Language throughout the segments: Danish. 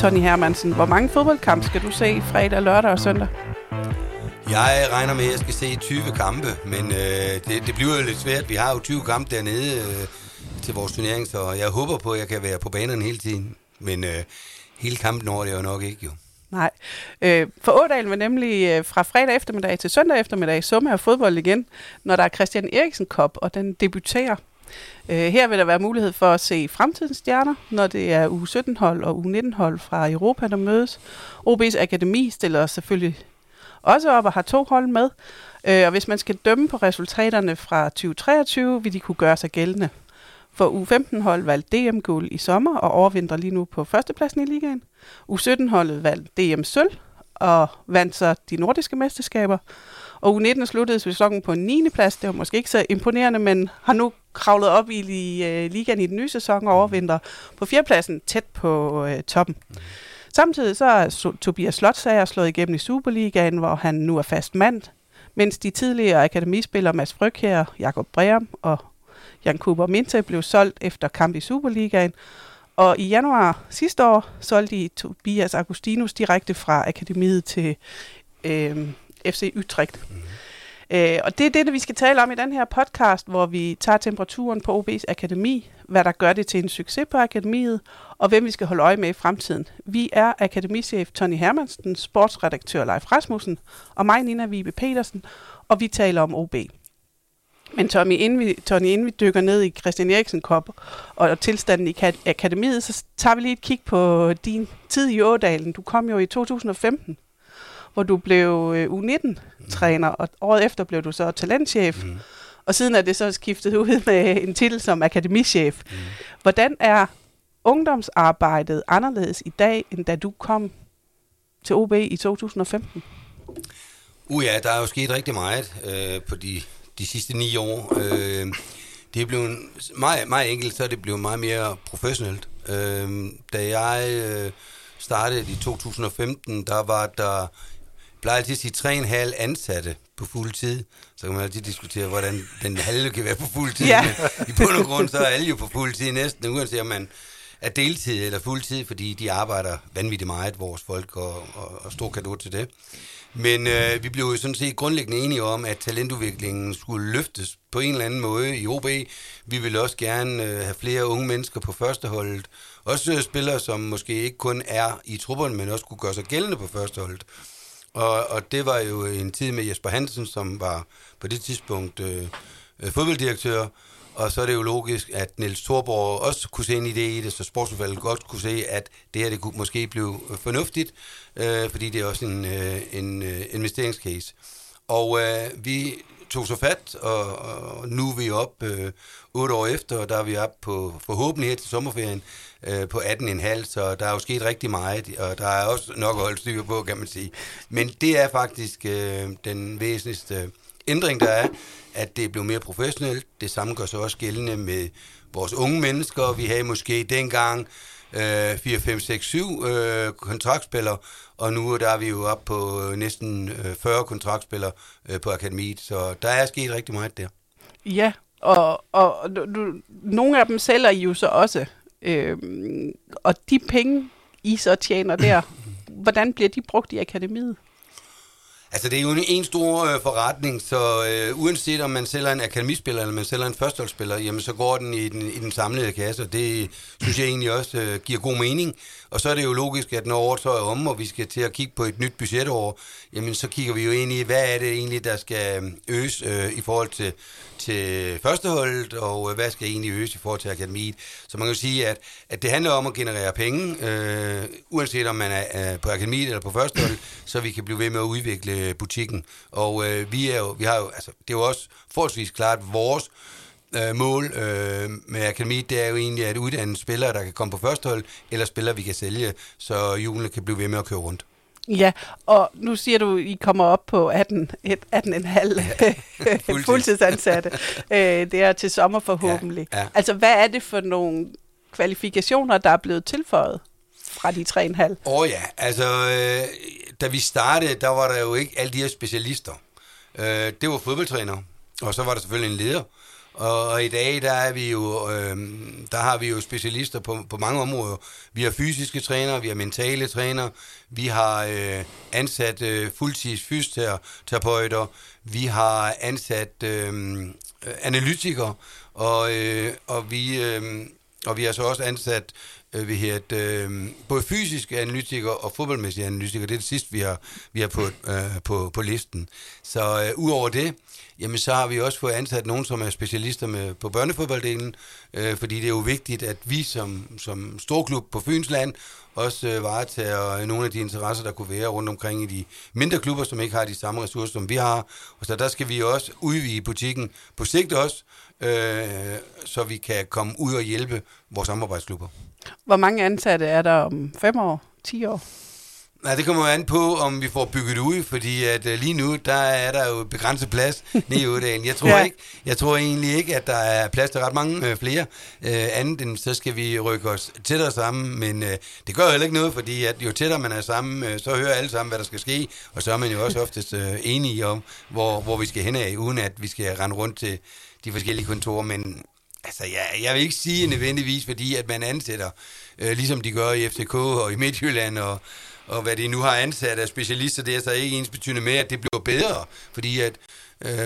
Tony Hermansen, hvor mange fodboldkampe skal du se fredag, lørdag og søndag? Jeg regner med, at jeg skal se 20 kampe, men det bliver jo lidt svært. Vi har jo 20 kampe dernede til vores turnering, så jeg håber på, at jeg kan være på banen hele tiden. Men hele kampen over det er jo nok ikke, jo. Nej. For Ådalen vil nemlig fra fredag eftermiddag til søndag eftermiddag summe af fodbold igen, når der er Christian Eriksen Cup, og den debuterer. Her vil der være mulighed for at se fremtidens stjerner, når det er uge 17-hold og uge 19-hold fra Europa, der mødes. OB's Akademi stiller selvfølgelig også op og har 2 hold med. Og hvis man skal dømme på resultaterne fra 2023, vil de kunne gøre sig gældende. For uge 15-hold valgte DM-guld i sommer og overvinder lige nu på førstepladsen i ligaen. Uge 17-holdet valgte DM-sølv og vandt så de nordiske mesterskaber. Og uge 19 sluttede sæsonen på 9. plads. Det var måske ikke så imponerende, men har nu kravlet op i ligaen i den nye sæson og overvinder på 4. pladsen tæt på toppen. Samtidig så er Tobias Slottsager slået igennem i Superligaen, hvor han nu er fast mand, mens de tidligere akademispillere Mads Frøkjær, Jacob Breum og Jan Kuber Minta blev solgt efter kamp i Superligaen, og i januar sidste år solgte de Tobias Augustinus direkte fra akademiet til F.C. Utrecht. Og det er det, vi skal tale om i den her podcast, hvor vi tager temperaturen på OB's akademi, hvad der gør det til en succes på akademiet, og hvem vi skal holde øje med i fremtiden. Vi er akademichef Tony Hermansen, sportsredaktør Leif Rasmussen og mig, Nina Vibe-Petersen, og vi taler om OB. Men Tony, inden vi dykker ned i Christian Eriksen Cup og tilstanden i akademiet, så tager vi lige et kig på din tid i Ådalen. Du kom jo i 2015, hvor du blev U19-træner, og året efter blev du så talentchef, og siden er det så skiftet ud med en titel som akademichef. Hvordan er ungdomsarbejdet anderledes i dag, end da du kom til OB i 2015? Ja, der er jo sket rigtig meget på de sidste 9 år. Det er blevet meget, meget enkelt, så er det blevet meget mere professionelt. Da jeg startede i 2015, der plejer altid at sige 3,5 ansatte på fuld tid. Så kan man altid diskutere, hvordan den halve kan være på fuld tid. Ja. I bund og grund, så er alle jo på fuld tid næsten, uanset om man er deltid eller fuld tid, fordi de arbejder vanvittigt meget, vores folk, og stor cadeau til det. Men vi blev jo sådan set grundlæggende enige om, at talentudviklingen skulle løftes på en eller anden måde i OB. Vi ville også gerne have flere unge mennesker på førsteholdet. Også spillere, som måske ikke kun er i trupperne, men også kunne gøre sig gældende på førsteholdet. Og det var jo en tid med Jesper Hansen, som var på det tidspunkt fodbolddirektør. Og så er det jo logisk, at Niels Thorborg også kunne se en idé i det, så sportsudvalget godt kunne se, at det her det kunne måske blive fornuftigt, fordi det er også en investeringscase. Og vi tog så fat, og nu er vi oppe 8 år efter, og der er vi oppe på forhåbentlig her til sommerferien på 18,5, så der er jo sket rigtig meget, og der er også nok at holde styr på, kan man sige. Men det er faktisk den væsentligste ændring, der er, at det blev mere professionelt. Det samme gør sig også gældende med vores unge mennesker. Vi havde måske dengang 4, 5, 6, 7 kontraktspillere, og nu der er vi jo oppe på næsten 40 kontraktspillere på akademiet, så der er sket rigtig meget der. Ja, og nogle af dem sælger I jo så også, og de penge, I så tjener der, hvordan bliver de brugt i akademiet? Altså, det er jo en stor forretning, så uanset om man sælger en akademispiller eller man sælger en førsteholdsspiller, jamen så går den i den samlede kasse, og det synes jeg egentlig også giver god mening. Og så er det jo logisk, at når året så er om, og vi skal til at kigge på et nyt budgetår, jamen så kigger vi jo ind i, hvad er det egentlig, der skal øges i forhold til førsteholdet, og hvad skal egentlig øges i forhold til akademiet. Så man kan jo sige, at det handler om at generere penge, uanset om man er på akademiet eller på førsteholdet, så vi kan blive ved med at udvikle butikken, og det er jo også forholdsvis klart vores mål med akademiet, det er jo egentlig at uddanne spillere, der kan komme på førstehold, eller spillere, vi kan sælge, så hjulene kan blive ved med at køre rundt. Ja, og nu siger du, I kommer op på 18,5 fuldtidsansatte. Det er til sommer forhåbentlig. Ja. Altså, hvad er det for nogle kvalifikationer, der er blevet tilføjet fra de 3,5? Ja, altså da vi startede, der var der jo ikke alle de her specialister. Det var fodboldtræner, og så var der selvfølgelig en leder, Og i dag, der er vi jo, der har vi jo specialister på mange områder. Vi har fysiske trænere, vi har mentale trænere, vi har ansat fuldtids fysioterapeuter, vi har ansat analytikere, og vi har så også ansat både fysiske analytikere og fodboldmæssige analytikere. Det er det sidste, vi har på listen. Så udover det, jamen så har vi også fået ansat nogen, som er specialister på børnefodbolddelen, fordi det er jo vigtigt, at vi som storklub på Fyns Land også varetager nogle af de interesser, der kunne være rundt omkring i de mindre klubber, som ikke har de samme ressourcer, som vi har. Og så der skal vi også udvide butikken på sigt også, så vi kan komme ud og hjælpe vores samarbejdsklubber. Hvor mange ansatte er der om 5 år, 10 år? Nej, det kommer an på, om vi får bygget ud, fordi at lige nu, der er der jo begrænset plads nede i Odeon. Jeg tror egentlig ikke, at der er plads til ret mange flere. Andet end, så skal vi rykke os tættere sammen, men det gør jo heller ikke noget, fordi at jo tættere man er sammen, så hører alle sammen, hvad der skal ske, og så er man jo også oftest enige om, hvor vi skal hen af, uden at vi skal rende rundt til de forskellige kontorer, men altså, jeg vil ikke sige nødvendigvis, fordi at man ansætter, ligesom de gør i FCK og i Midtjylland, og hvad de nu har ansat af specialister, det er så ikke ensbetydende med, at det bliver bedre, fordi at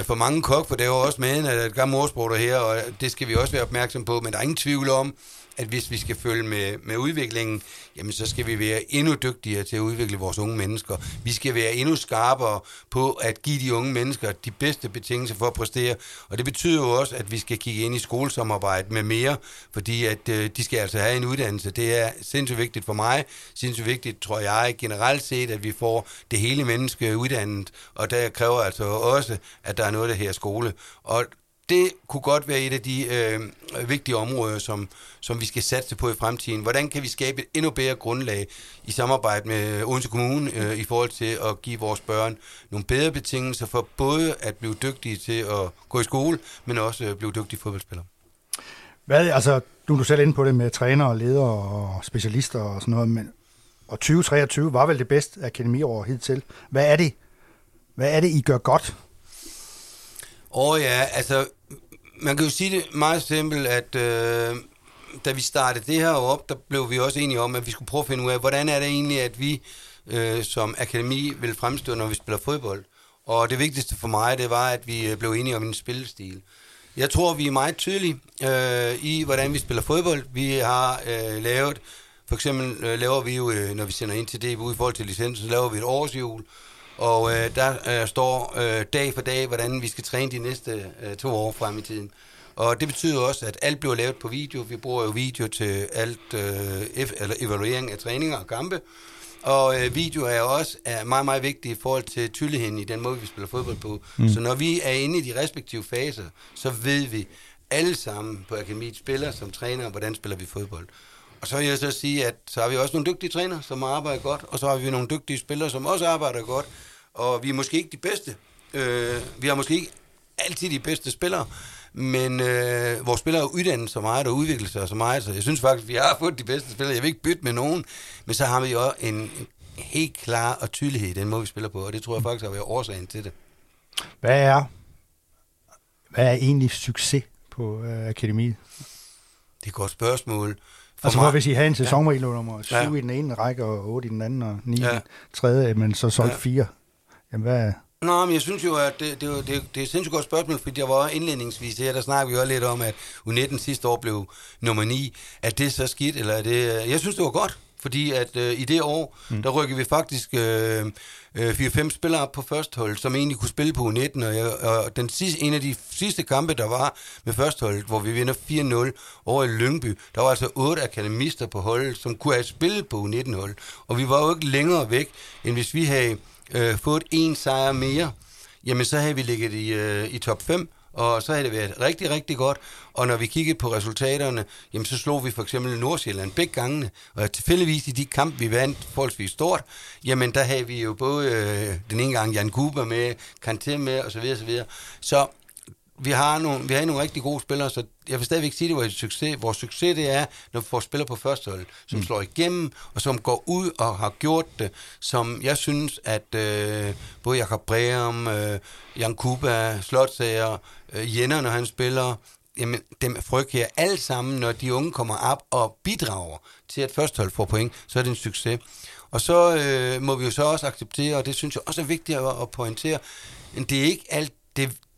for mange kok, for det er jo også med, at der er et gammelt ordsprog der her, og det skal vi også være opmærksom på, men der er ingen tvivl om, at hvis vi skal følge med udviklingen, jamen så skal vi være endnu dygtigere til at udvikle vores unge mennesker. Vi skal være endnu skarpere på at give de unge mennesker de bedste betingelser for at præstere, og det betyder jo også, at vi skal kigge ind i skolesamarbejde med mere, fordi at de skal altså have en uddannelse. Det er sindssygt vigtigt for mig, sindssygt vigtigt, tror jeg, generelt set, at vi får det hele menneske uddannet, og der kræver altså også, at der er noget af det her skole, og det kunne godt være et af de vigtige områder, som vi skal satse på i fremtiden. Hvordan kan vi skabe et endnu bedre grundlag i samarbejde med Odense Kommune i forhold til at give vores børn nogle bedre betingelser for både at blive dygtige til at gå i skole, men også blive dygtige fodboldspillere? Hvad, altså, nu er du selv inde på det med trænere og ledere og specialister og sådan noget, men, og 2023 var vel det bedste akademiår hidtil. Hvad er det, I gør godt? Ja, altså, man kan jo sige det meget simpelt, at da vi startede det her op, der blev vi også enige om, at vi skulle prøve at finde ud af, hvordan er det egentlig, at vi som akademi vil fremstå, når vi spiller fodbold. Og det vigtigste for mig, det var, at vi blev enige om en spillestil. Jeg tror, vi er meget tydelige i, hvordan vi spiller fodbold. Vi har lavet, for eksempel laver vi jo, når vi sender ind til DBU i forhold til licensen, så laver vi et årshjul. Og der står dag for dag, hvordan vi skal træne de næste 2 år frem i tiden. Og det betyder også, at alt bliver lavet på video. Vi bruger jo video til alt evaluering af træninger og kampe. Og video er også meget, meget vigtigt i forhold til tydeligheden i den måde, vi spiller fodbold på. Mm. Så når vi er inde i de respektive faser, så ved vi alle sammen på akademiet spiller som træner, hvordan spiller vi fodbold. Og så vil jeg så sige, at så har vi også nogle dygtige trænere, som arbejder godt, og så har vi nogle dygtige spillere, som også arbejder godt, og vi er måske ikke de bedste. Vi har måske ikke altid de bedste spillere, men vores spillere har uddannet så meget og udviklet sig så meget, så jeg synes faktisk, at vi har fået de bedste spillere. Jeg vil ikke bytte med nogen, men så har vi jo en helt klar og tydelighed i den måde, vi spiller på, og det tror jeg faktisk har været årsagen til det. Hvad er egentlig succes på akademiet? Det er et godt spørgsmål. Altså for hvis I havde en sæson, hvor I lå nummer 7 i den ene række, og 8 i den anden, og 9 i den tredje, men så solgte 4. Jamen hvad? Nå, men jeg synes jo, at det er et sindssygt godt spørgsmål, fordi der var indledningsvis her, der snakkede vi jo lidt om, at U19 sidste år blev nummer 9. Er det så skidt, eller er det... Jeg synes, det var godt, fordi at i det år, der rykkede vi faktisk 4-5 spillere på førsteholdet, som egentlig kunne spille på U19, og en af de sidste kampe, der var med førsteholdet, hvor vi vinder 4-0 over i Lyngby, der var altså 8 akademister på holdet, som kunne have spillet på U19-holdet, og vi var jo ikke længere væk, end hvis vi havde fået en sejr mere, jamen så havde vi ligget i top 5, og så havde det været rigtig, rigtig godt. Og når vi kiggede på resultaterne, jamen så slog vi for eksempel Nordsjælland begge gangene. Og tilfældigvis i de kampe, vi vandt forholdsvis stort, jamen der havde vi jo både den ene gang Jan Kuber med, Kanté med osv. osv. Så vi har nogle rigtig gode spillere, så jeg vil stadigvæk sige, at det var et succes. Vores succes, det er, når vi får spillere på førsteholdet, som slår igennem, og som går ud og har gjort det, som jeg synes, at både Jacob Breum, Jan Kuber, Slottsager, Jenner, når han spiller, jamen, dem Frøkjær alle sammen, når de unge kommer op og bidrager til, at førstehold får point, så er det en succes. Og så må vi jo så også acceptere, og det synes jeg også er vigtigt at pointere, det er ikke alt,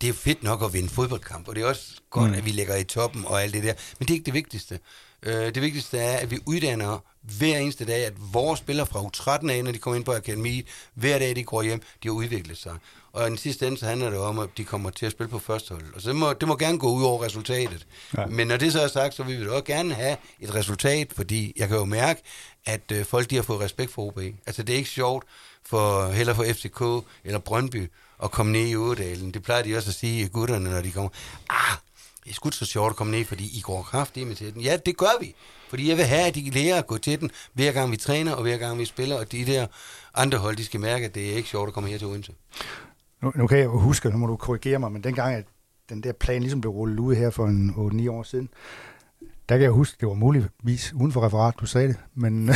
det er fedt nok at vinde fodboldkamp, og det er også godt, at vi ligger i toppen og alt det der, men det er ikke det vigtigste. Det vigtigste er, at vi uddanner hver eneste dag, at vores spillere fra U13 af, når de kommer ind på akademiet, hver dag de går hjem, de har udviklet sig. Og i den sidste ende, så handler det om, at de kommer til at spille på førstehold. Og så det må gerne gå ud over resultatet. Ja. Men når det så er sagt, så vil vi også gerne have et resultat, fordi jeg kan jo mærke, at folk de har fået respekt for OB. Altså det er ikke sjovt for heller for FCK eller Brøndby at komme ned i Ådalen. Det plejer de også at sige gutterne, når de kommer. Det er sgu så sjovt at komme ned, fordi I går kraftigt til den. Ja, det gør vi, fordi jeg vil have, at de lærer at gå til den, hver gang vi træner, og hver gang vi spiller, og de der andre hold, de skal mærke, at det er ikke sjovt at komme her til Odense. Nu kan jeg huske, nu må du korrigere mig, men dengang, at den der plan ligesom blev rullet ud her for 8-9 år siden, der kan jeg huske, det var muligvis uden for referat, du sagde det, men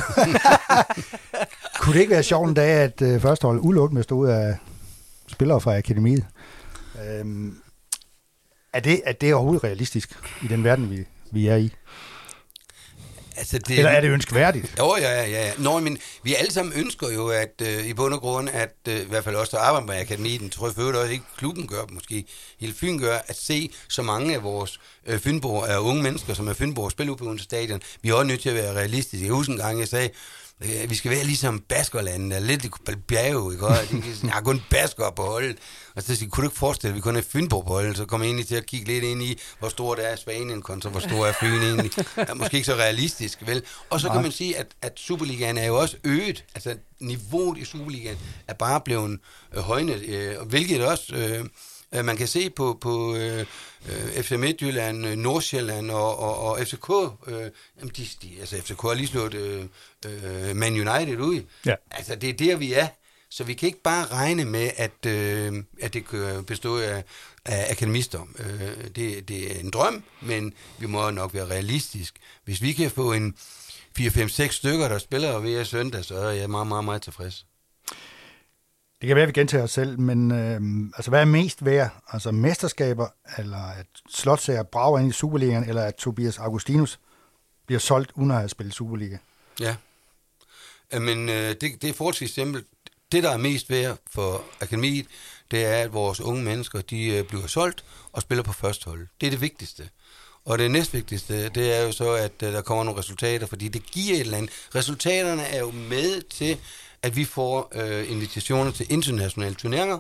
kunne det ikke være sjovt en dag, at førsteholdet udelukkende stod ud af spillere fra akademiet? Er det overhovedet realistisk i den verden, vi er i? Altså det, eller er det ønskværdigt? Jo, ja. Nå, men vi alle sammen ønsker jo, at i bund og grund, at i hvert fald også der arbejder med akademiet, den tror jeg også ikke klubben gør, måske hele Fyn gør, at se så mange af vores Fynborg er unge mennesker, som er Fynborg spiller ude på Odense Stadion. Vi er også nødt til at være realistiske. Jeg husker en gang, jeg sagde, vi skal være ligesom Baskerlandet, eller lidt bjerge, ikke? Jeg har kun basker på holdet. Og så kunne du ikke forestille, at vi kun er Fynborg på holdet, så kommer jeg egentlig til at kigge lidt ind i, hvor stor det er Spanien kontra, hvor stor er Fyn egentlig. Er måske ikke så realistisk, vel? Og så kan man sige, at Superligaen er jo også øget. Altså niveauet i Superligaen er bare blevet højnet, hvilket også... Man kan se på FC Midtjylland, Nordsjælland og FCK. FCK har lige slået Man United ud. Ja. Altså, det er der, vi er. Så vi kan ikke bare regne med, at det kan bestå af akademister. Det er en drøm, men vi må nok være realistisk. Hvis vi kan få en 4-5-6 stykker, der spiller hver søndag, så er jeg meget, meget, meget tilfreds. Det kan være, at vi gentager os selv, men hvad er mest værd? Altså mesterskaber, eller at Slottsager brager ind i Superligaen, eller at Tobias Augustinus bliver solgt uden at have spillet Superliga? Ja, men det er forholdsvis simpelt. Det, der er mest værd for akademiet, det er, at vores unge mennesker de bliver solgt og spiller på førstehold. Det er det vigtigste. Og det næstvigtigste, det er jo så, at der kommer nogle resultater, fordi det giver et eller andet. Resultaterne er jo med til... at vi får invitationer til internationale turneringer,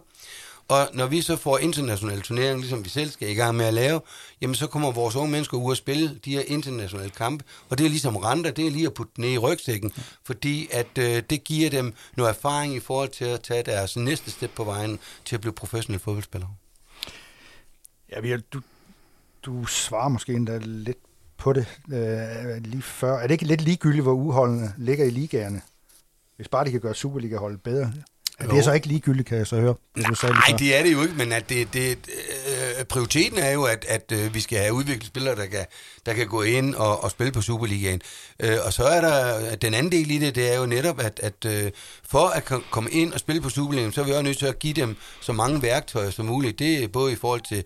og når vi så får internationale turneringer, ligesom vi selv skal i gang med at lave, jamen så kommer vores unge mennesker ud og spille de her internationale kampe, og det er ligesom renter, det er lige at putte ned i rygsækken, fordi at det giver dem noget erfaring i forhold til at tage deres næste step på vejen til at blive professionelle fodboldspillere. Ja, du svarer måske endda lidt på det lige før. Er det ikke lidt ligegyldigt, hvor uholdene ligger i ligaerne? Hvis bare de kan gøre Superliga-holdet bedre. Det er så ikke ligegyldigt, kan jeg så høre. Nej, det er det jo ikke, men at prioriteten er jo, at vi skal have udviklet spillere, der kan gå ind og spille på Superligaen. Og så er der den anden del i det, det er jo netop, at for at komme ind og spille på Superligaen, så er vi også nødt til at give dem så mange værktøjer som muligt. Det er både i forhold til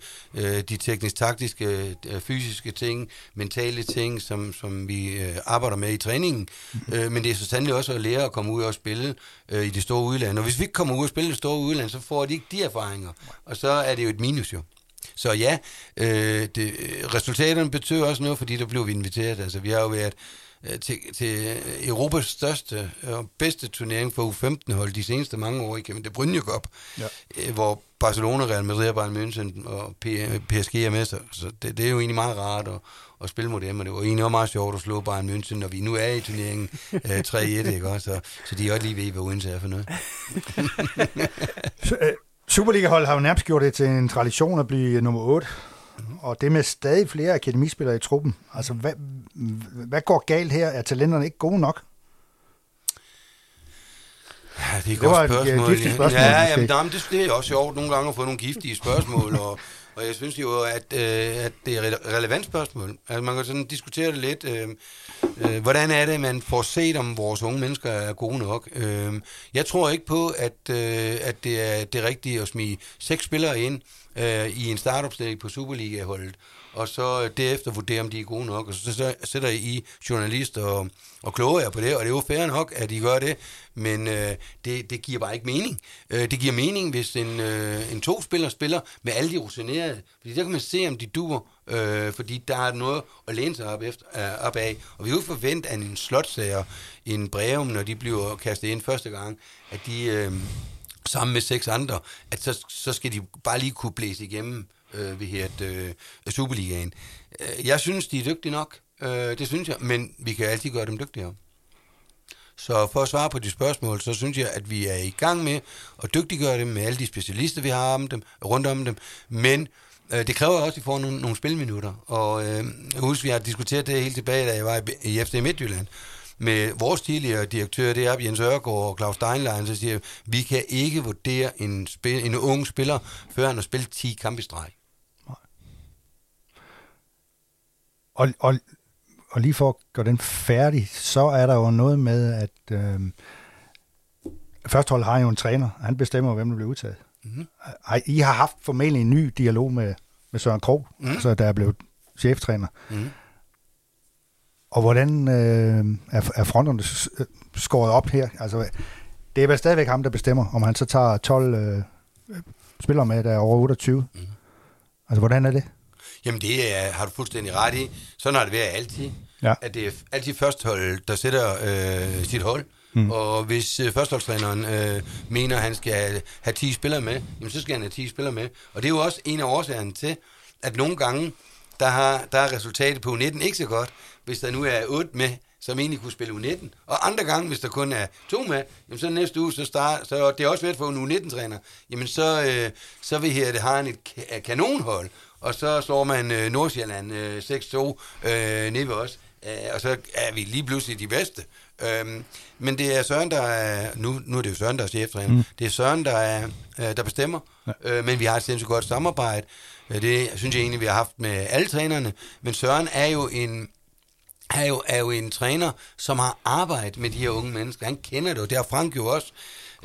de teknisk-taktiske, fysiske ting, mentale ting, som vi arbejder med i træningen. Men det er så sandelig også at lære at komme ud og spille i det store udland. Og hvis vi ikke kommer ud og spiller det store udland, så får de ikke de erfaringer. Og så er det jo et minus jo. Så ja, resultaterne betyder også noget, fordi der blev vi inviteret. Altså, vi har jo været til Europas største og bedste turnering for U15-hold de seneste mange år i Kevin De Bruyne Cup, hvor Barcelona, Real Madrid, Bayern München og PSG er med sig. Så det er jo egentlig meget rart at spille mod dem, og det var egentlig også meget sjovt at slå Bayern München, når vi nu er i turneringen 3-1, ikke også? Så de er også lige ved, hvad Odense er for noget. Superliga-hold har jo nærmest gjort det til en tradition at blive nummer 8, og det med stadig flere akademispillere i truppen. Altså, hvad går galt her? Er talenterne ikke gode nok? Ja, det er et godt spørgsmål. Det er også sjovt nogle gange at få nogle giftige spørgsmål, og jeg synes jo, at det er et relevant spørgsmål. Altså, man kan sådan diskutere det lidt. Hvordan er det, man får set, om vores unge mennesker er gode nok? Jeg tror ikke på, at det er det rigtige at smide 6 spillere ind i en startopstilling på Superliga-holdet, og så derefter vurdere, om de er gode nok. Og så sætter I journalister og kloger jer på det, og det er jo fair nok, at I gør det, men det giver bare ikke mening. Det giver mening, hvis en to-spiller spiller med alle de rutinerede, fordi der kan man se, om de duer, fordi der er noget at læne sig op af. Og vi kan jo forvente, at en Slottsager, en Breum, når de bliver kastet ind første gang, at de sammen med 6 andre, at så skal de bare lige kunne blæse igennem Superligaen. Jeg synes, de er dygtige nok. Det synes jeg, men vi kan altid gøre dem dygtigere. Så for at svare på de spørgsmål, så synes jeg, at vi er i gang med at dygtiggøre dem med alle de specialister, vi har om dem, rundt om dem. Men det kræver også, at vi får nogle spilminutter. Og jeg husker, vi har diskuteret det helt tilbage, da jeg var i FC Midtjylland. Med vores tidligere direktør deroppe, Jens Øregård og Claus Steinlein, så siger, vi kan ikke vurdere en ung spiller, før han har spillet 10 kampe i streg. Og lige for at gøre den færdig, så er der jo noget med, at førsteholdet har jo en træner, han bestemmer, hvem der bliver udtaget. Mm-hmm. I har haft formentlig en ny dialog med Søren Krog, altså, der er blevet cheftræner. Mm-hmm. Og hvordan er fronterne skåret op her? Altså, det er vel stadigvæk ham, der bestemmer, om han så tager 12 spillere med, der er over 28. Mm-hmm. Altså, hvordan er det? Jamen, det har du fuldstændig ret i. Sådan har det været altid. Ja. At det er altid førsteholdet, der sætter sit hold. Mm. Og hvis førsteholdstræneren mener, at han skal have 10 spillere med, jamen, så skal han have 10 spillere med. Og det er jo også en af årsagerne til, at nogle gange, der er resultatet på U19 ikke så godt, hvis der nu er 8 med, som egentlig kunne spille U19. Og andre gange, hvis der kun er 2 med, jamen så næste uge, så det er også været for en U19-træner, jamen så vil her, det har han et kanonhold, og så slår man Nordsjælland 6-2 ned ved os, og så er vi lige pludselig de bedste. Men det er Søren, der er... Nu er det jo Søren, der er cheftræner. Mm. Det er Søren, der bestemmer. Ja. Men vi har et sindssygt godt samarbejde. Det synes jeg egentlig, vi har haft med alle trænerne. Men Søren er jo en træner, som har arbejdet med de her unge mennesker. Han kender det, og det har Frank jo også.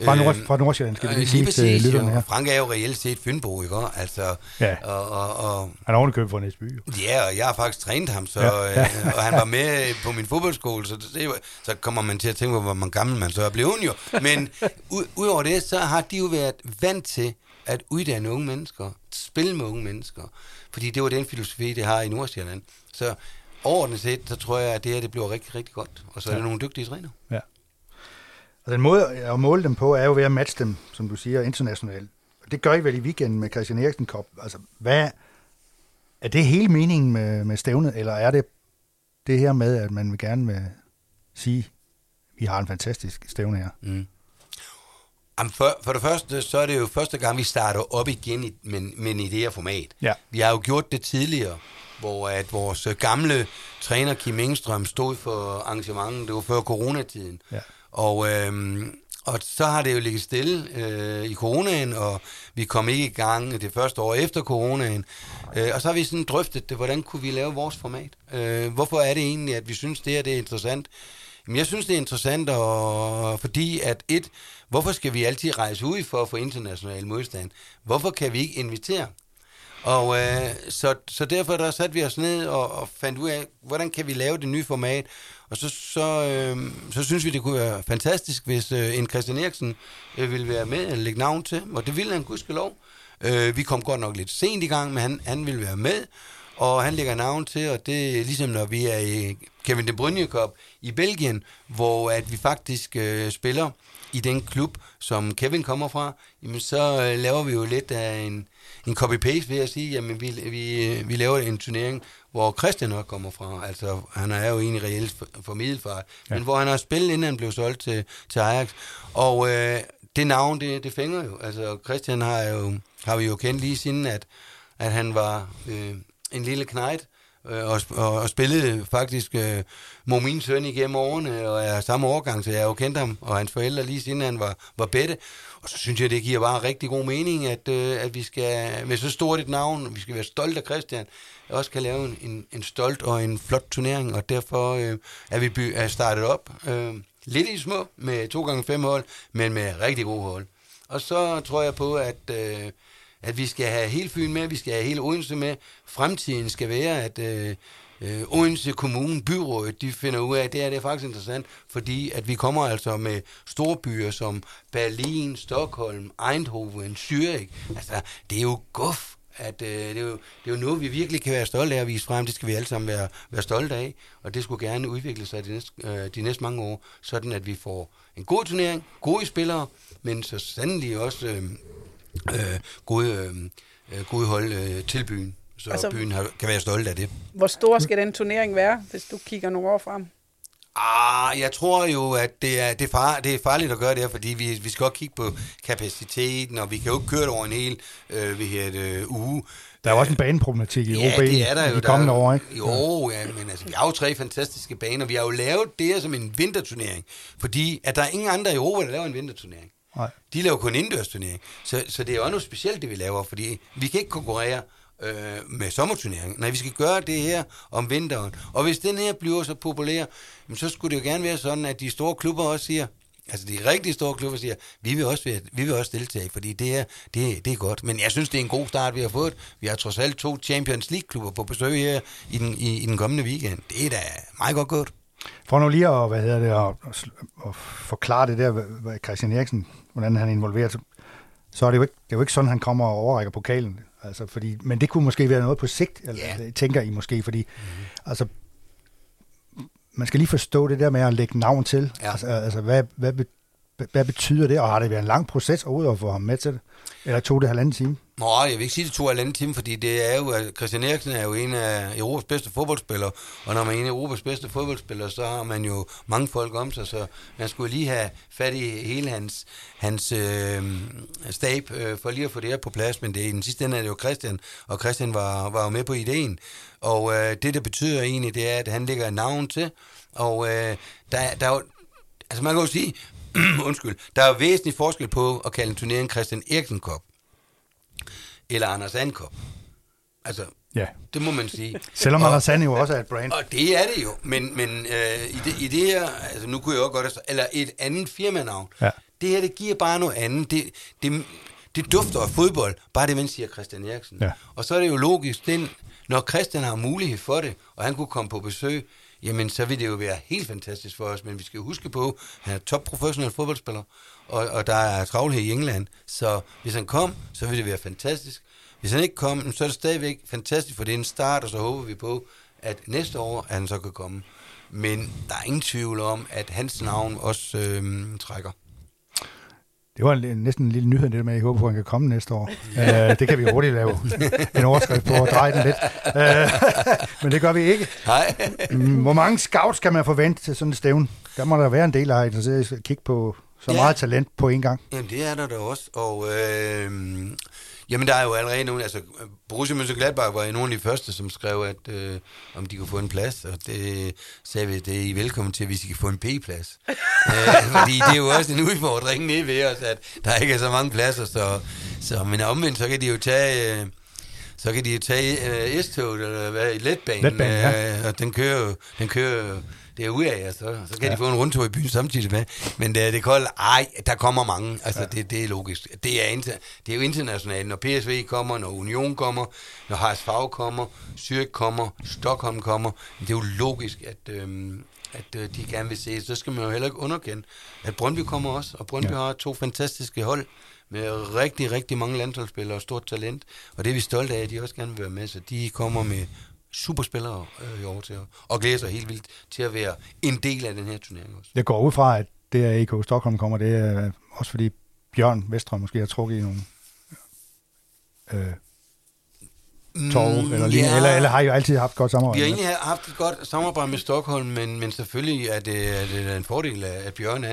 Fra Nordsjælland, skal vi lige sige præcis, til lytterne her. Frank er jo reelt set Fynbo, ikke? Altså, ja. Han er ovenikøbet for Næsby. Ja, og jeg har faktisk trænet ham, så, ja. Og han var med på min fodboldskole, så kommer man til at tænke på, hvor man gammel man så er blevet jo. Men udover det, så har de jo været vant til at uddanne unge mennesker, spille med unge mennesker, fordi det var den filosofi, det har i Nordsjælland. Så overordnet set, så tror jeg, at det her det bliver rigtig, rigtig godt. Og så er det nogle dygtige træner. Ja. Og den måde at måle dem på, er jo ved at matche dem, som du siger, internationalt. Og det gør I vel i weekenden med Christian Eriksen Cup. Altså, hvad er det hele meningen med stævnet, eller er det her med, at man gerne vil sige, vi har en fantastisk stævne her? Mm. Jamen for det første, så er det jo første gang, vi starter op igen i det her format. Ja. Vi har jo gjort det tidligere, hvor at vores gamle træner Kim Engstrøm stod for arrangementet. Det var før coronatiden. Ja. Og så har det jo ligget stille i coronaen, og vi kom ikke i gang det første år efter coronaen. Og så har vi sådan drøftet det, hvordan kunne vi lave vores format? Hvorfor er det egentlig, at vi synes, det her det er interessant? Jamen, jeg synes, det er interessant, og fordi at hvorfor skal vi altid rejse ud for at få international modstand? Hvorfor kan vi ikke invitere? Og så derfor der satte vi os ned og fandt ud af, hvordan kan vi lave det nye format? Og så synes vi, det kunne være fantastisk, hvis en Christian Eriksen ville være med og lægge navn til. Og det ville han gudskelov. Vi kom godt nok lidt sent i gang, men han ville være med. Og han lægger navn til, og det er ligesom når vi er i Kevin De Bruyne Cup i Belgien, hvor at vi faktisk spiller i den klub, som Kevin kommer fra. Jamen, så laver vi jo lidt af en copy-paste, vil jeg sige. Jamen, vi laver en turnering, hvor Christian også kommer fra. Altså, han er jo egentlig reelt for Middelfart. Ja. Men hvor han har spillet, inden han blev solgt til Ajax. Og det navn, det fænger jo. Altså, Christian har vi jo kendt lige siden, at han var en lille knejt, og spillede faktisk min søn igennem årene, og er samme årgang, så jeg jo kendte ham og hans forældre lige siden han var bette. Og så synes jeg, det giver bare rigtig god mening, at vi skal med så stort et navn, vi skal være stolte af Christian, også kan lave en stolt og en flot turnering, og derfor er startet op lidt i små, med 2x5 hold, men med rigtig gode hold. Og så tror jeg på, at at vi skal have hele Fyn med, vi skal have hele Odense med. Fremtiden skal være, at Odense Kommune, byrådet, de finder ud af, at det er faktisk interessant, fordi at vi kommer altså med store byer som Berlin, Stockholm, Eindhoven, Zurich. Altså, det er jo guf. At det er jo noget, vi virkelig kan være stolte af at vise frem. Det skal vi alle sammen være stolte af, og det skulle gerne udvikle sig de næste mange år, sådan at vi får en god turnering, gode spillere, men så sandelig også gode hold til byen, så altså, byen kan være stolt af det. Hvor stor skal den turnering være, hvis du kigger nogle år frem? Jeg tror jo, at det er farligt at gøre det her, fordi vi skal også kigge på kapaciteten, og vi kan jo ikke køre det over en hel uge. Der er jo også en baneproblematik i OB. Det er der jo. De kommende år, ikke? Jo, ja, men altså, vi har jo 3 fantastiske baner. Vi har jo lavet det her som en vinterturnering, fordi at der er ingen andre i Europa, der laver en vinterturnering. Nej. De laver kun indendørsturnering. Så det er også noget specielt, det vi laver, fordi vi kan ikke konkurrere med sommerturneringen. Nej, vi skal gøre det her om vinteren. Og hvis den her bliver så populær, så skulle det jo gerne være sådan, at de store klubber også siger, altså de rigtig store klubber siger, vi vil også deltage, fordi det her, det er godt. Men jeg synes, det er en god start, vi har fået. Vi har trods alt 2 Champions League-klubber på besøg her i den kommende weekend. Det er da meget godt gået. For nu lige at, at forklare det der, hvad Christian Eriksen, hvordan han involverer sig, så er det er jo ikke sådan, han kommer og overrækker pokalen. Altså fordi, men det kunne måske være noget på sigt, yeah, tænker I måske, fordi altså, man skal lige forstå det der med at lægge navn til. Ja. Altså hvad betyder det? Og har det været en lang proces overhovedet at få ham med til det? Eller tog det 1,5 time? Nå, jeg vil ikke sige, det tog 1,5 time, fordi det er jo, Christian Eriksen er jo en af Europas bedste fodboldspillere, og når man er en af Europas bedste fodboldspillere, så har man jo mange folk om sig, så man skulle lige have fat i hele hans stab for lige at få det her på plads, men det i den sidste ende er det jo Christian, og Christian var jo med på ideen, og det betyder egentlig, det er, at han lægger et navn til, og der er jo, altså man kan jo sige, der er væsentlig forskel på at kalde en turnering Christian Eriksen Cup eller Anders And Cup. Altså, ja, det må man sige. Selvom Anders And jo også er et brand. Og det er det jo, men i det her, altså nu kunne jeg også godt, eller et andet firmanavn. Ja. Det her, det giver bare noget andet. Det dufter af fodbold, bare det, man siger Christian Eriksen. Ja. Og så er det jo logisk, når Christian har mulighed for det, og han kunne komme på besøg, jamen så vil det jo være helt fantastisk for os, men vi skal huske på, at han er topprofessionel fodboldspiller, og der er travlhed i England, så hvis han kom, så vil det være fantastisk. Hvis han ikke kom, så er det stadigvæk fantastisk, for det er en start, og så håber vi på, at næste år, at han så kan komme. Men der er ingen tvivl om, at hans navn også trækker. Det var næsten en lille nyhed, det med, at jeg håber, at han kan komme næste år. Det kan vi hurtigt lave en overskrift på og dreje den lidt. Men det gør vi ikke. Nej. Hvor mange scouts kan man forvente til sådan et stævne? Der må der være en del, der er interesseret i at kigge på så meget talent på en gang. Jamen, det er der da også. Og jamen, der er jo allerede nogen. Altså, Borussia Mönchengladbach var nogle af de første, som skrev, at om de kunne få en plads. Og det sagde vi, det er I velkommen til, hvis I kan få en P-plads. Fordi det er jo også en udfordring nede ved os, at der ikke er så mange pladser. Så men omvendt, så kan de jo tage... Så kan de jo tage S-toget, eller hvad, i letbanen, ja, og den kører derude af, så kan de få en rundtur i byen samtidig med. Men det er koldt, der kommer mange, altså det er logisk. Det er jo internationalt, når PSV kommer, når Union kommer, når HSV kommer, Zürich kommer, Stockholm kommer, det er jo logisk, at de gerne vil se. Så skal man jo heller ikke underkende, at Brøndby kommer også, og Brøndby har 2 fantastiske hold, med rigtig, rigtig mange landsholdsspillere og stort talent, og det er vi stolte af, at de også gerne vil være med, så de kommer med superspillere i år til, og glæder sig helt vildt til at være en del af den her turnering også. Jeg går ud fra, at det at AIK Stockholm kommer, det er også fordi Bjørn Vestrøm måske har trukket i nogle tog, eller har I jo altid haft godt samarbejde? Vi har egentlig haft et godt samarbejde med Stockholm, men selvfølgelig er det en fordel, at Bjørn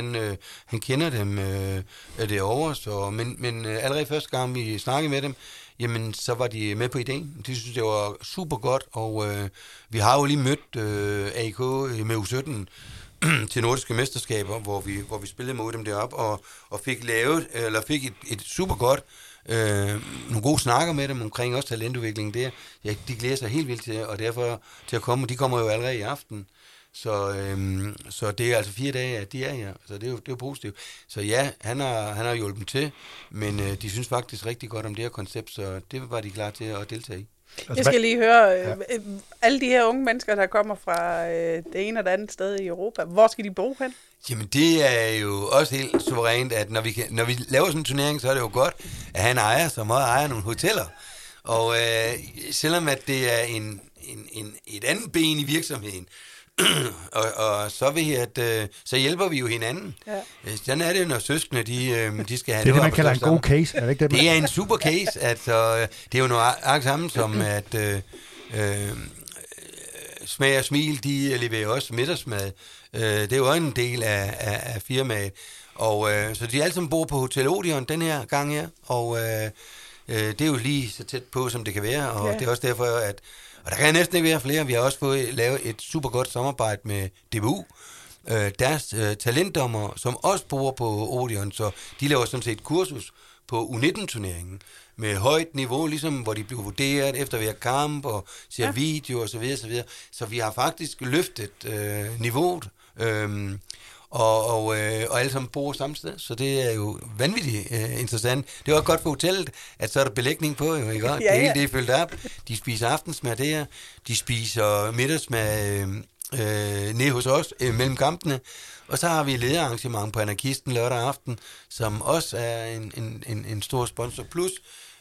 han kender dem derovre. Så, men allerede første gang, vi snakkede med dem, jamen så var de med på ideen. De synes, det var super godt, og vi har jo lige mødt AIK med U17 til nordiske mesterskaber, hvor vi spillede mod dem deroppe, og fik et super godt nogle gode snakker med dem omkring også talentudviklingen der. Ja, de glæder sig helt vildt til, og derfor til at komme. De kommer jo allerede i aften. Så det er altså 4 dage, at de er her, så det er jo positivt. Så ja, han har hjulpet til, men de synes faktisk rigtig godt om det her koncept, så det var de klar til at deltage i. Jeg skal lige høre, alle de her unge mennesker, der kommer fra det ene og det andet sted i Europa, hvor skal de bo hen? Jamen det er jo også helt suverænt, at når vi laver sådan en turnering, så er det jo godt, at han ejer, som også ejer nogle hoteller. Og selvom at det er et andet ben i virksomheden, og så ved at så hjælper vi jo hinanden. Ja. Sådan er det jo, når søskende de skal have det. Det er det, man kalder en god case, er det ikke det? Det er en super case, altså det er jo noget sammen som at Smag og Smil, de leverer også middagsmad. Det er jo en del af firmaet, og så de alle sammen bor på Hotel Odeon den her gang her, og det er jo lige så tæt på, som det kan være, og det er også derfor, at og der kan næsten ikke være flere. Vi har også fået lavet et super godt samarbejde med DBU, deres talentdommer, som også bor på Odeon, så de laver sådan set kursus på U19-turneringen med højt niveau, ligesom hvor de bliver vurderet efter hver kamp og ser video og så videre, så videre. Så vi har faktisk løftet niveauet, og alle sammen bor samme sted, så det er jo vanvittigt interessant. Det er også godt for hotellet, at så er der belægning på, jo, ikke? Det hele det er fyldt op. De spiser aftensmad der, de spiser middagsmad nede hos os mellem kampene, og så har vi lederarrangement på Anarkisten lørdag aften, som også er en stor sponsor, plus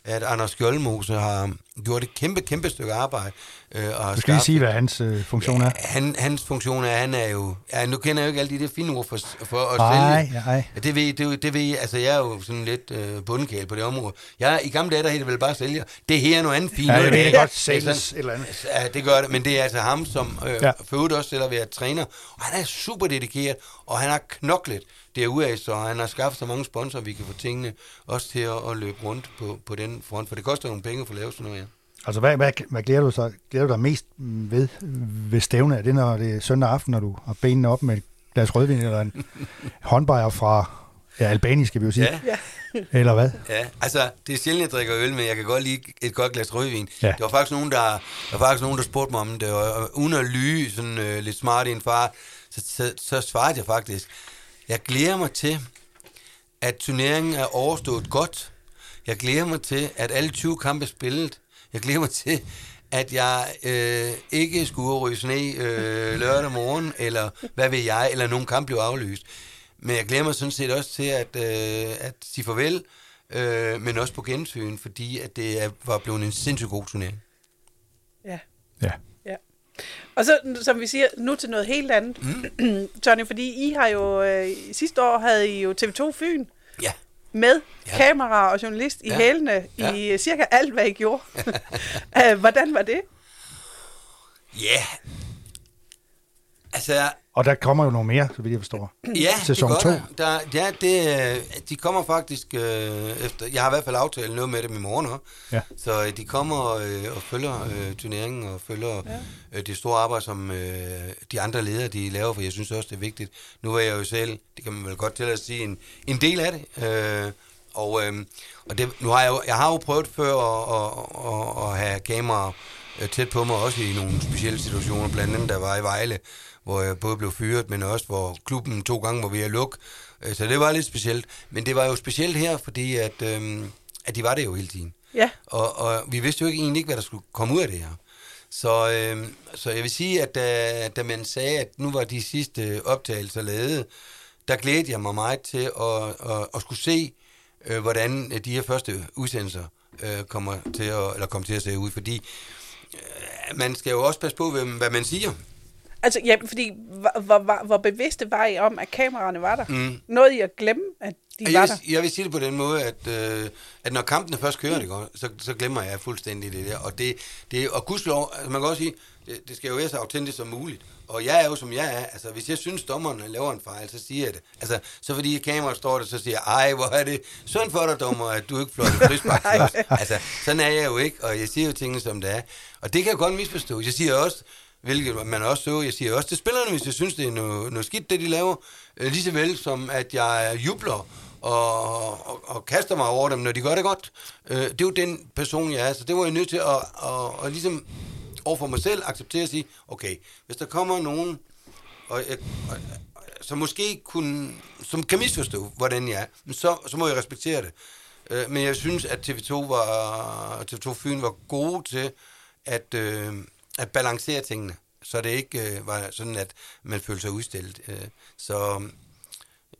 at Anders Kjølmose har gjort et kæmpe stykke arbejde. Og du skal lige sige, hvad hans funktion er. Hans funktion er, han er jo... Ja, nu kender jeg jo ikke alle de fine ord for at sælge. Nej. Det ved jeg. Altså, jeg er jo sådan lidt bundkæl på det område. I gamle dage, der hedder vel bare sælger. Det her er noget andet fint. Ja, det er godt sælges et eller andet. Ja, det gør det. Men det er altså ham, som for øvrigt også sælger ved at træner. Og han er super dedikeret, og han har knoklet derude, så han har skaffet så mange sponsorer, vi kan få tingene også til at løbe rundt på den front, for det koster nogle penge for at lave sådan noget. Altså, hvad glæder du dig mest ved stævne? Er det, når det er søndag aften, når du har benene op med et glas rødvin eller en håndbejer fra Albanien, skal vi jo sige? Ja. Eller hvad? Ja, altså, det er sjældent, jeg drikker øl, men jeg kan godt lide et godt glas rødvin. Ja. Der var faktisk nogen, der spurgte mig om det, og uden at lyge sådan lidt smart i en far, så svarede jeg faktisk: jeg glæder mig til, at turneringen er overstået godt. Jeg glæder mig til, at alle 20 kampe er spillet. Jeg glæder mig til, at jeg ikke skulle ryge sne lørdag morgen, eller hvad ved jeg, eller nogen kamp blev aflyst. Men jeg glæder mig sådan set også til at sige farvel, men også på gensyn, fordi at det var blevet en sindssygt god turnering. Ja. Og så, som vi siger, nu til noget helt andet. Tony, fordi I har jo, sidste år havde I jo TV2 Fyn. Ja. Med kamera og journalist i hælene i cirka alt, hvad I gjorde. Hvordan var det? Altså... Og der kommer jo nogle mere, så vidt jeg forstår. Sæson 2. De kommer faktisk efter... Jeg har i hvert fald aftalt noget med dem i morgen her. Ja. Så de kommer og følger turneringen og følger det store arbejde, som de andre ledere de laver, for jeg synes også, det er vigtigt. Nu er jeg jo selv, det kan man vel godt til at sige, en del af det. Og det, nu har jeg har jo prøvet før at have kameraer tæt på mig, også i nogle specielle situationer, blandt andet der var i Vejle, hvor jeg både blev fyret, men også hvor klubben 2 gange var ved at lukke. Så det var lidt specielt. Men det var jo specielt her, fordi at de var det jo hele tiden. Ja. Og vi vidste jo egentlig ikke, hvad der skulle komme ud af det her. Så jeg vil sige, at da man sagde, at nu var de sidste optagelser lavet, der glædede jeg mig meget til at skulle se, hvordan de her første udsendelser kommer til at se ud. Fordi man skal jo også passe på, hvad man siger. Altså, ja, fordi hvor bevidste var I om, at kameraerne var der? Nåede I at glemme, at de var der? Jeg vil sige det på den måde, at når kampene først kører, det går, så glemmer jeg fuldstændig det der. Og og gudslov, altså man kan også sige, det skal jo være så autentisk som muligt. Og jeg er jo, som jeg er. Altså, hvis jeg synes, dommeren laver en fejl, så siger jeg det. Altså, så fordi kameraet står der, så siger jeg, ej, hvor er det synd for dig, dommer, at du ikke flår det frispark til os. Altså, sådan er jeg jo ikke, og jeg siger jo tingene, som det er. Og det kan jeg godt misforstå. Jeg siger også, hvilket man også så, jeg siger også til spillerne, hvis jeg synes, det er noget skidt, det de laver, lige så vel som, at jeg jubler og kaster mig over dem, når de gør det godt. Det er jo den person, jeg er, så det var jeg nødt til at ligesom overfor mig selv acceptere at sige, okay, hvis der kommer nogen og så måske kunne, som kan misforstå, hvordan jeg er, men så må jeg respektere det. Men jeg synes, at TV2 Fyn var gode til at balancere tingene, så det ikke var sådan, at man følte sig udstillet. Så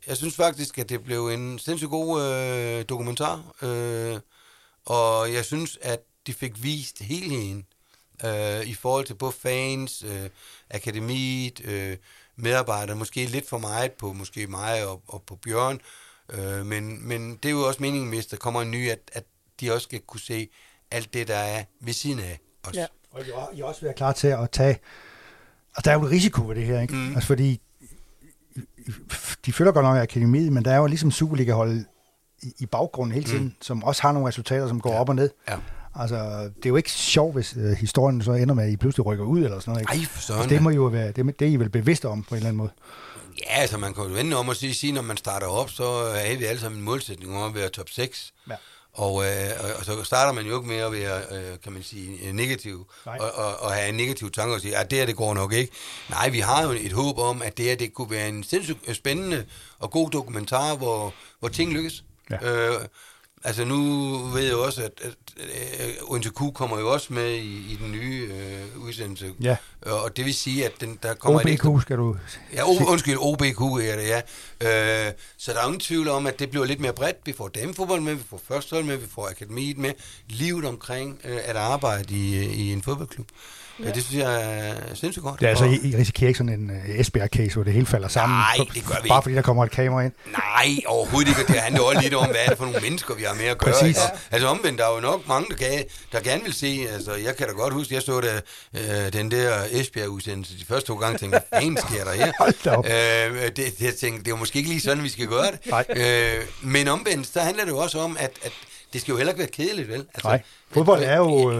jeg synes faktisk, at det blev en sindssygt god dokumentar, og jeg synes, at de fik vist helheden i forhold til både fans, akademiet, medarbejdere, måske lidt for meget på måske mig og på Bjørn, men det er jo også meningen, hvis der kommer en ny, at de også skal kunne se alt det, der er ved siden af os. Ja. Og I også vil være klar til at tage, og der er jo en risiko ved det her, ikke? Mm. Altså fordi de følger godt nok af akademiet, men der er jo ligesom Superliga-holdet i baggrunden hele tiden, som også har nogle resultater, som går op og ned. Ja. Altså, det er jo ikke sjovt, hvis historien så ender med, at I pludselig rykker ud eller sådan noget. Ikke? Ej, for sådan. Altså, det må jo være, det er I vel bevidste om på en eller anden måde. Ja, altså man kan jo vende om og sige, når man starter op, så har vi alle sammen en målsætning om at være top 6. Ja. Og så starter man jo ikke med at være, kan man sige, negativ. Og have en negativ tanke og sige, at det her, det går nok ikke. Nej, vi har jo et håb om, at det her, det kunne være en sindssygt spændende og god dokumentar, hvor ting lykkes. Ja. Altså nu ved jeg også, at UNTQ kommer jo også med i den nye udsendelse. Ja. Og det vil sige, at der kommer... OBQ ekstra... skal du... Ja, undskyld, OBQ er det, ja. Så der er ingen tvivl om, at det bliver lidt mere bredt. Vi får damefodbold med, vi får førstehold med, vi får akademiet med. Livet omkring at arbejde i en fodboldklub. Ja. Det synes jeg er sindssygt godt. Ja, altså I risikerer ikke sådan en Esbjerg-case, hvor det hele falder sammen? Nej, det gør vi ikke. Bare fordi der kommer et kamera ind? Nej, overhovedet ikke. Det handler også lidt om, hvad er det for nogle mennesker, vi har med at gøre. Præcis. Altså omvendt, der er jo nok mange, der gerne vil se. Altså, jeg kan da godt huske, jeg så da, den der Esbjerg-udsendelse de første 2 gange, tænkte, hvad fanden sker der her? Hold da op. Jeg tænkte, det er måske ikke lige sådan, vi skal gøre det. Nej. Men omvendt, så handler det jo også om, at det skal jo heller ikke være kedeligt, vel? Altså, nej, fodbold er jo...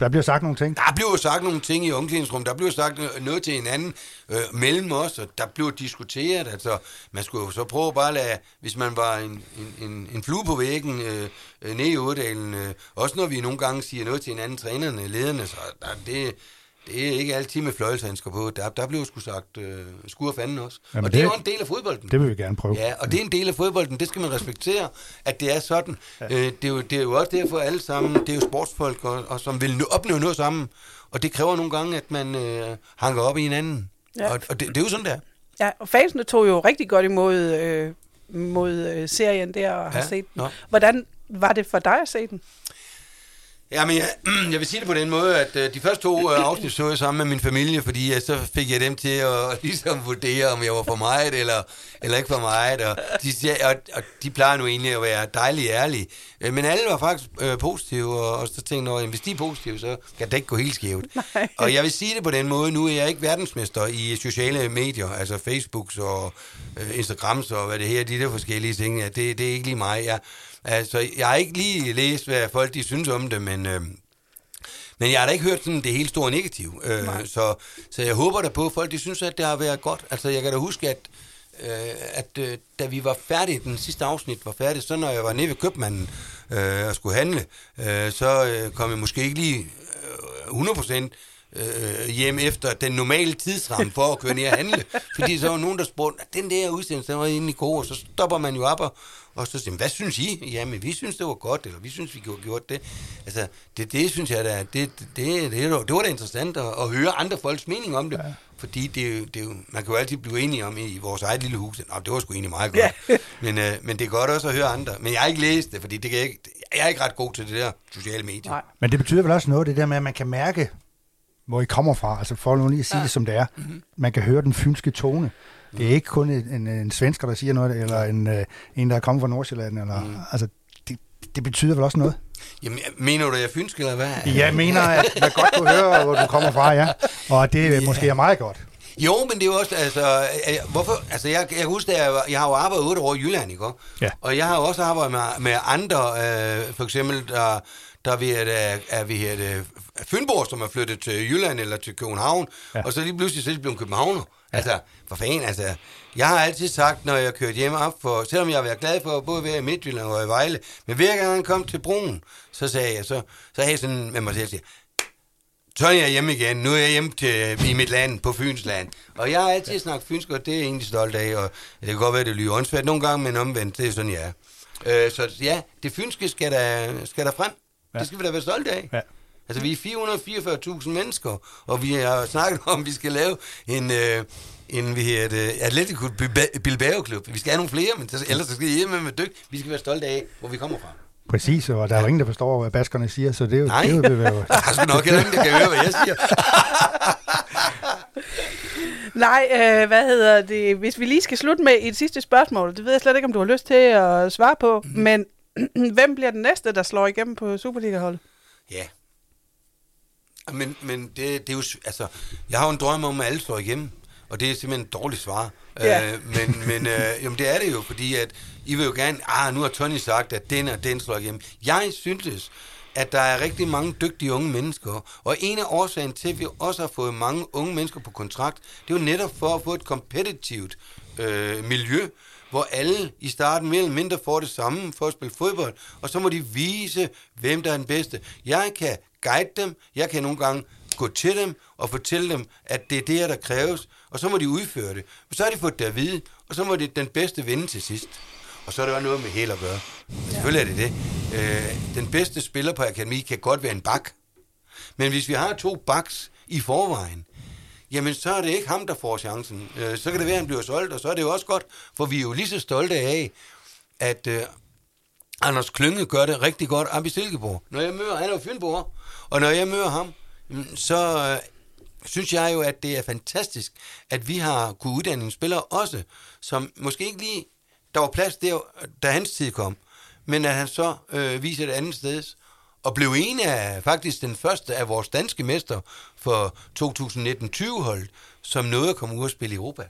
Der bliver sagt nogle ting. Der bliver jo sagt nogle ting i omklædningsrummet. Der bliver sagt noget til hinanden mellem os, og der bliver diskuteret. Altså, man skulle jo så prøve bare at lade, hvis man var en flue på væggen nede i Ådalen, også når vi nogle gange siger noget til hinanden, trænerne, lederne, så det er ikke altid med fløjelsehandsker på. Der blev sgu sagt skur fanden også. Jamen og det er jo en del af fodbolden. Det vil vi gerne prøve. Ja, og det er en del af fodbolden. Det skal man respektere, at det er sådan. Ja. Det er jo også derfor alle sammen. Det er jo sportsfolk, og som vil opnå noget sammen. Og det kræver nogle gange, at man hanker op i hinanden. Ja. Og det er jo sådan, der. Ja, og fansene tog jo rigtig godt imod mod serien der og har set den. Nå. Hvordan var det for dig at se den? Ja, men jeg vil sige det på den måde, at de første 2 afsnit så jeg sammen med min familie, fordi så fik jeg dem til at ligesom vurdere, om jeg var for meget eller ikke for meget. Og de plejer nu egentlig at være dejligt ærlige. Men alle var faktisk positive, og så tænkte jeg, at hvis de er positive, så kan det ikke gå helt skævt. Nej. Og jeg vil sige det på den måde, nu er jeg ikke verdensmester i sociale medier, altså Facebooks og Instagrams og hvad det her, de der forskellige ting. Ja, det er ikke lige mig. Altså, jeg har ikke lige læst, hvad folk de synes om det, men jeg har da ikke hørt sådan det helt store negativ. Så jeg håber da på, at folk de synes, at det har været godt. Altså, jeg kan da huske, at da vi var færdige, den sidste afsnit var færdig, så når jeg var nede ved købmanden og skulle handle, så kom jeg måske ikke lige 100% hjem efter den normale tidsramme for at køre ned og handle. Fordi så var nogen, der spurgte, den der udsendelse, den var egentlig god, og så stopper man jo op og så siger, hvad synes I? Jamen, vi synes, det var godt, eller vi synes, vi gjort det. Altså, det synes jeg da, det var da interessant at høre andre folks mening om det. Ja. Fordi man kan jo altid blive enige om i vores eget lille hus. Nå, det var sgu egentlig meget godt. Ja. Men det er godt også at høre andre. Men jeg har ikke læst det, fordi jeg er ikke ret god til det der sociale medier. Nej. Men det betyder vel også noget, det der med, at man kan mærke, hvor I kommer fra. Altså, for nu lige at sige det, som det er. Mm-hmm. Man kan høre den fynske tone. Det er ikke kun en svensker, der siger noget, eller en der er kommet fra Nordsjælland. Eller, altså, det betyder vel også noget? Jamen, mener du, at jeg er fynsk, eller hvad? Jeg mener, at man godt kunne høre, hvor du kommer fra, ja. Og det måske er meget godt. Jo, men det er jo også, altså, hvorfor, altså jeg husker, at jeg har jo arbejdet 8 år i Jylland, ikke? Ja. Og jeg har jo også arbejdet med andre, for eksempel, der er Fynborg, som er flyttet til Jylland eller til København, og så lige pludselig selv blev københavner. Ja. Altså, for fanden, altså. Jeg har altid sagt, når jeg kørte hjem op, for selvom jeg har været glad for at både være i Midtjylland og i Vejle, men hver gang han kom til broen, så sagde jeg sådan med mig selv, Så er jeg hjemme igen. Nu er jeg hjemme i mit land, på Fynsland. Og jeg har altid snakket fynsk, og det er jeg egentlig stolt af. Og det kan godt være, at det lyder åndssvagt nogle gange, men omvendt, det er sådan, jeg er. Så ja, det fynske skal der frem. Ja. Det skal vi da være stolte af. Ja. Altså, vi er 444.000 mennesker, og vi har snakket om, at vi skal lave en Atletico Bilbao-klub. Vi skal have nogle flere, men ellers skal vi hjemme med dygt. Vi skal være stolte af, hvor vi kommer fra. Præcis, og der er jo ingen, der forstår, hvad baskerne siger, så det er jo... Nej, det er jo... der er sgu nok heller ingen, der kan høre, hvad jeg siger. Nej, hvad hedder det? Hvis vi lige skal slutte med et sidste spørgsmål, det ved jeg slet ikke, om du har lyst til at svare på, men hvem bliver den næste, der slår igennem på Superliga-holdet? Ja, men det er jo... Altså, jeg har jo en drøm om, at alle slår igennem, og det er simpelthen et dårligt svar. Yeah. Men det er det jo, fordi at I vil jo gerne, nu har Tony sagt, at den og den slår igennem. Jeg synes, at der er rigtig mange dygtige unge mennesker, og en af årsagen til, at vi også har fået mange unge mennesker på kontrakt, det er jo netop for at få et kompetitivt miljø, hvor alle i starten mere eller mindre får det samme for at spille fodbold, og så må de vise, hvem der er den bedste. Jeg kan guide dem, jeg kan nogle gange gå til dem og fortælle dem, at det er det, der kræves, og så må de udføre det. Men så har de fået det at vide, og så må det den bedste vinde til sidst. Og så er det også noget med held at gøre. Ja. Selvfølgelig er det det. Den bedste spiller på akademi kan godt være en bak. Men hvis vi har 2 baks i forvejen, jamen så er det ikke ham, der får chancen. Så kan det være, at han bliver solgt, og så er det jo også godt, for vi er jo lige så stolte af, at Anders Klynge gør det rigtig godt op i Silkeborg. Når jeg møder, han er jo Fynborg, og når jeg møder ham, så synes jeg jo, at det er fantastisk, at vi har kunnet uddanne nogle spillere også, som måske ikke lige, der var plads der, da hans tid kom, men at han så viser det andet sted, og blev en af, faktisk den første af vores danske mester for 2019-20-holdet, som nåede at komme ud og spille i Europa.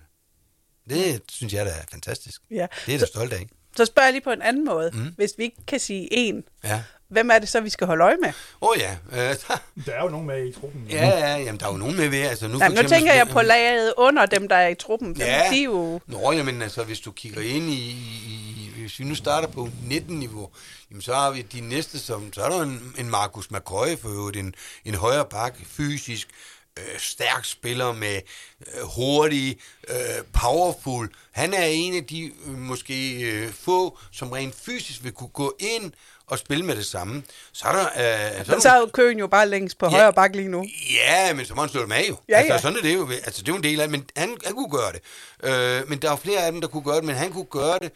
Det synes jeg, der er fantastisk. Ja. Det er da stolt af. Så spørger jeg lige på en anden måde. Hvis vi ikke kan sige en, hvem er det så, vi skal holde øje med? Ja. Der er jo nogen med i truppen. Ja, jamen, der er jo nogen med ved. Altså, nu tænker jeg på laget under dem, der er i truppen. Ja. De jo... Nå, jamen, altså, hvis du kigger ind i... Hvis vi nu starter på 19-niveau, jamen, så har vi de næste, som... Så er der en Marcus McCoy for øvrigt, en højre bak, fysisk, stærk spiller med hurtig, powerful. Han er en af de måske få, som rent fysisk vil kunne gå ind og spille med det samme. Så er der... så er køen jo bare længst på højre bak lige nu. Ja, men så må han slå dem af jo. Ja, altså, sådan er det jo. Altså, det er jo en del af det, men han kunne gøre det. Men der er flere af dem, der kunne gøre det, men han kunne gøre det,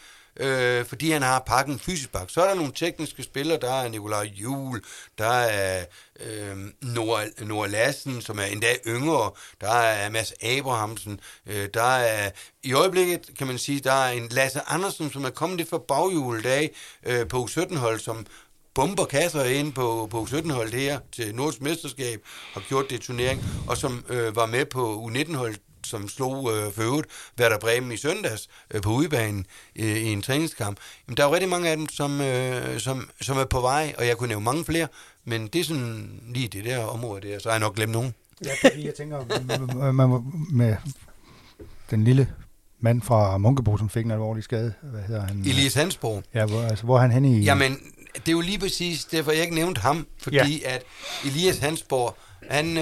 fordi han har pakken fysisk pakke. Så er der nogle tekniske spillere, der er Nikolaj Juhl, der er Nora Lassen, som er endda yngre, der er Mads Abrahamsen, der er i øjeblikket, kan man sige, der er en Lasse Andersen, som er kommet lidt for baghjulet af på U17-hold, som bomber kasser ind på U17-holdet her til Nordisk Mesterskab, har gjort det turnering, og som var med på U19-holdet, som slog for øvrigt Werder Bremen i søndags på udebanen i en træningskamp. Jamen, der er jo rigtig mange af dem, som er på vej, og jeg kunne nævne mange flere, men det er sådan lige det der område der, så har jeg nok glemt nogen. Ja, fordi jeg tænker, med den lille mand fra Munkebo, som fik en alvorlig skade, hvad hedder han? Elias Hansborg. Ja, hvor er han henne i... Jamen, det er jo lige præcis derfor, jeg ikke nævnte ham, fordi at Elias Hansborg, han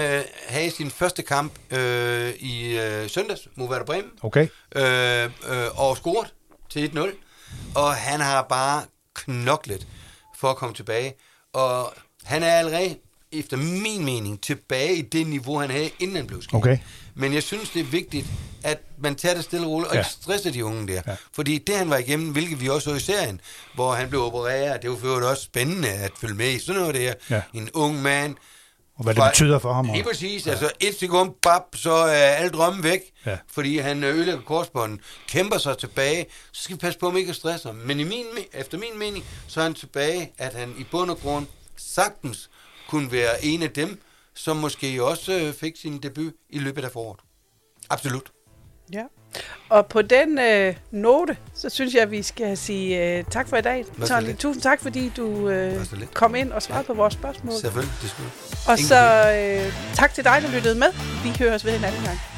havde sin første kamp i søndags mod Werder Bremen, og scoret til 1-0, og han har bare knoklet for at komme tilbage, og han er allerede, efter min mening, tilbage i det niveau, han havde, inden han blev skadet. Okay. Men jeg synes, det er vigtigt, at man tager det stille og roligt, og ikke stresser de unge der. Ja. Fordi det, han var igennem, hvilket vi også så i serien, hvor han blev opereret, det var for øvrigt også spændende at følge med i sådan noget der. Ja. En ung mand. Og hvad det betyder for ham. Lige præcis. Ja. Altså et sekund, bap, så er alle drømme væk, fordi han ødelægger korsbånden, kæmper sig tilbage, så skal vi passe på, om ikke at stresse ham. Men efter min mening, så er han tilbage, at han i bund og grund sagtens kunne være en af dem, som måske også fik sin debut i løbet af foråret. Absolut. Ja. Og på den note, så synes jeg, at vi skal sige tak for i dag. Tony, tusind tak, fordi du kom ind og svarede på vores spørgsmål. Selvfølgelig, det skulle. Og så tak til dig, der lyttede med. Vi høres ved en anden gang.